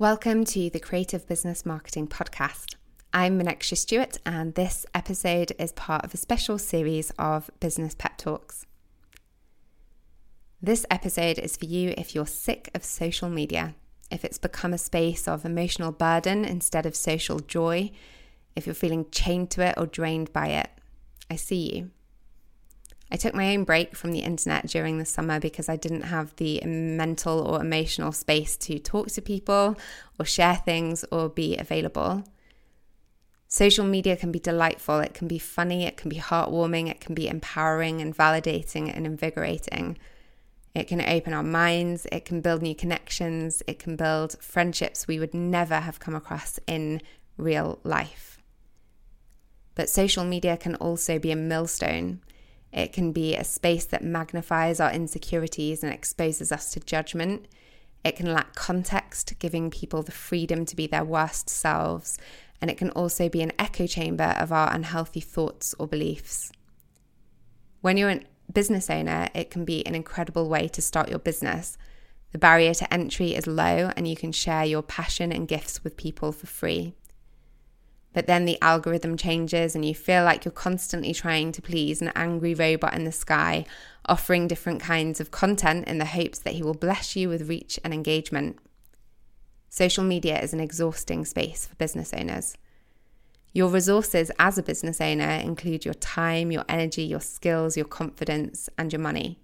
Welcome to the Creative Business Marketing Podcast. I'm Manexia Stewart, and this episode is part of a special series of business pep talks. This episode is for you if you're sick of social media, if it's become a space of emotional burden instead of social joy, if you're feeling chained to it or drained by it. I see you. I took my own break from the internet during the summer because I didn't have the mental or emotional space to talk to people or share things or be available. Social media can be delightful, it can be funny, it can be heartwarming, it can be empowering and validating and invigorating. It can open our minds, it can build new connections, it can build friendships we would never have come across in real life. But social media can also be a millstone. It can be a space that magnifies our insecurities and exposes us to judgment. It can lack context, giving people the freedom to be their worst selves. And it can also be an echo chamber of our unhealthy thoughts or beliefs. When you're a business owner, it can be an incredible way to start your business. The barrier to entry is low, and you can share your passion and gifts with people for free. But then the algorithm changes and you feel like you're constantly trying to please an angry robot in the sky, offering different kinds of content in the hopes that he will bless you with reach and engagement. Social media is an exhausting space for business owners. Your resources as a business owner include your time, your energy, your skills, your confidence, and your money.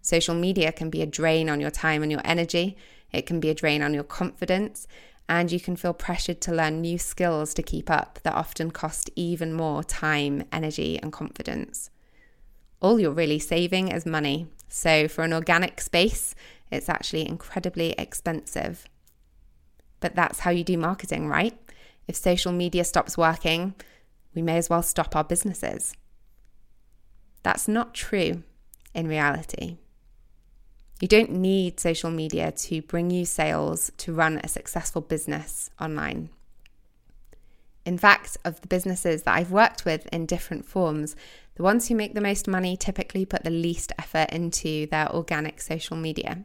Social media can be a drain on your time and your energy. It can be a drain on your confidence. And you can feel pressured to learn new skills to keep up that often cost even more time, energy, and confidence. All you're really saving is money. So for an organic space, it's actually incredibly expensive. But that's how you do marketing, right? If social media stops working, we may as well stop our businesses. That's not true in reality. You don't need social media to bring you sales to run a successful business online. In fact, of the businesses that I've worked with in different forms, the ones who make the most money typically put the least effort into their organic social media.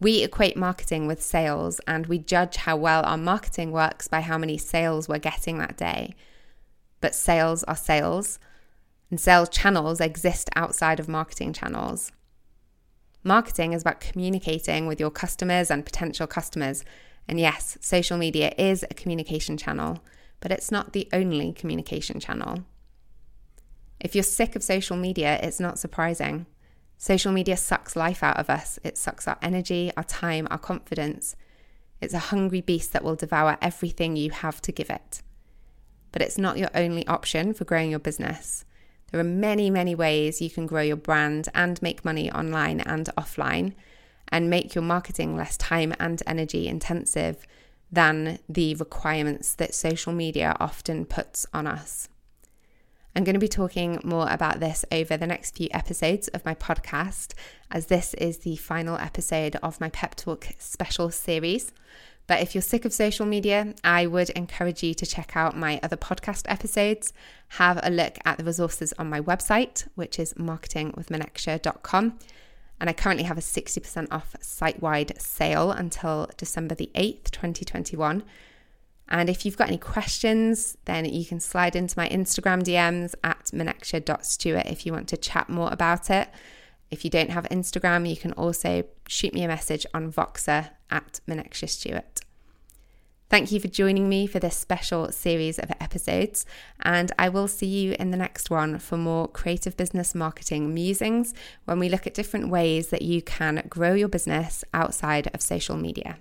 We equate marketing with sales, and we judge how well our marketing works by how many sales we're getting that day. But sales are sales, and sales channels exist outside of marketing channels. Marketing is about communicating with your customers and potential customers. And yes, social media is a communication channel, but it's not the only communication channel. If you're sick of social media, it's not surprising. Social media sucks life out of us. It sucks our energy, our time, our confidence. It's a hungry beast that will devour everything you have to give it. But it's not your only option for growing your business. There are many, many ways you can grow your brand and make money online and offline, and make your marketing less time and energy intensive than the requirements that social media often puts on us. I'm going to be talking more about this over the next few episodes of my podcast, as this is the final episode of my Pep Talk special series. But if you're sick of social media, I would encourage you to check out my other podcast episodes, have a look at the resources on my website, which is marketingwithmanexia.com. And I currently have a 60% off site-wide sale until December the 8th, 2021. And if you've got any questions, then you can slide into my Instagram DMs at manexia.stewart if you want to chat more about it. If you don't have Instagram, you can also shoot me a message on Voxer at Manexia Stewart. Thank you for joining me for this special series of episodes, and I will see you in the next one for more creative business marketing musings when we look at different ways that you can grow your business outside of social media.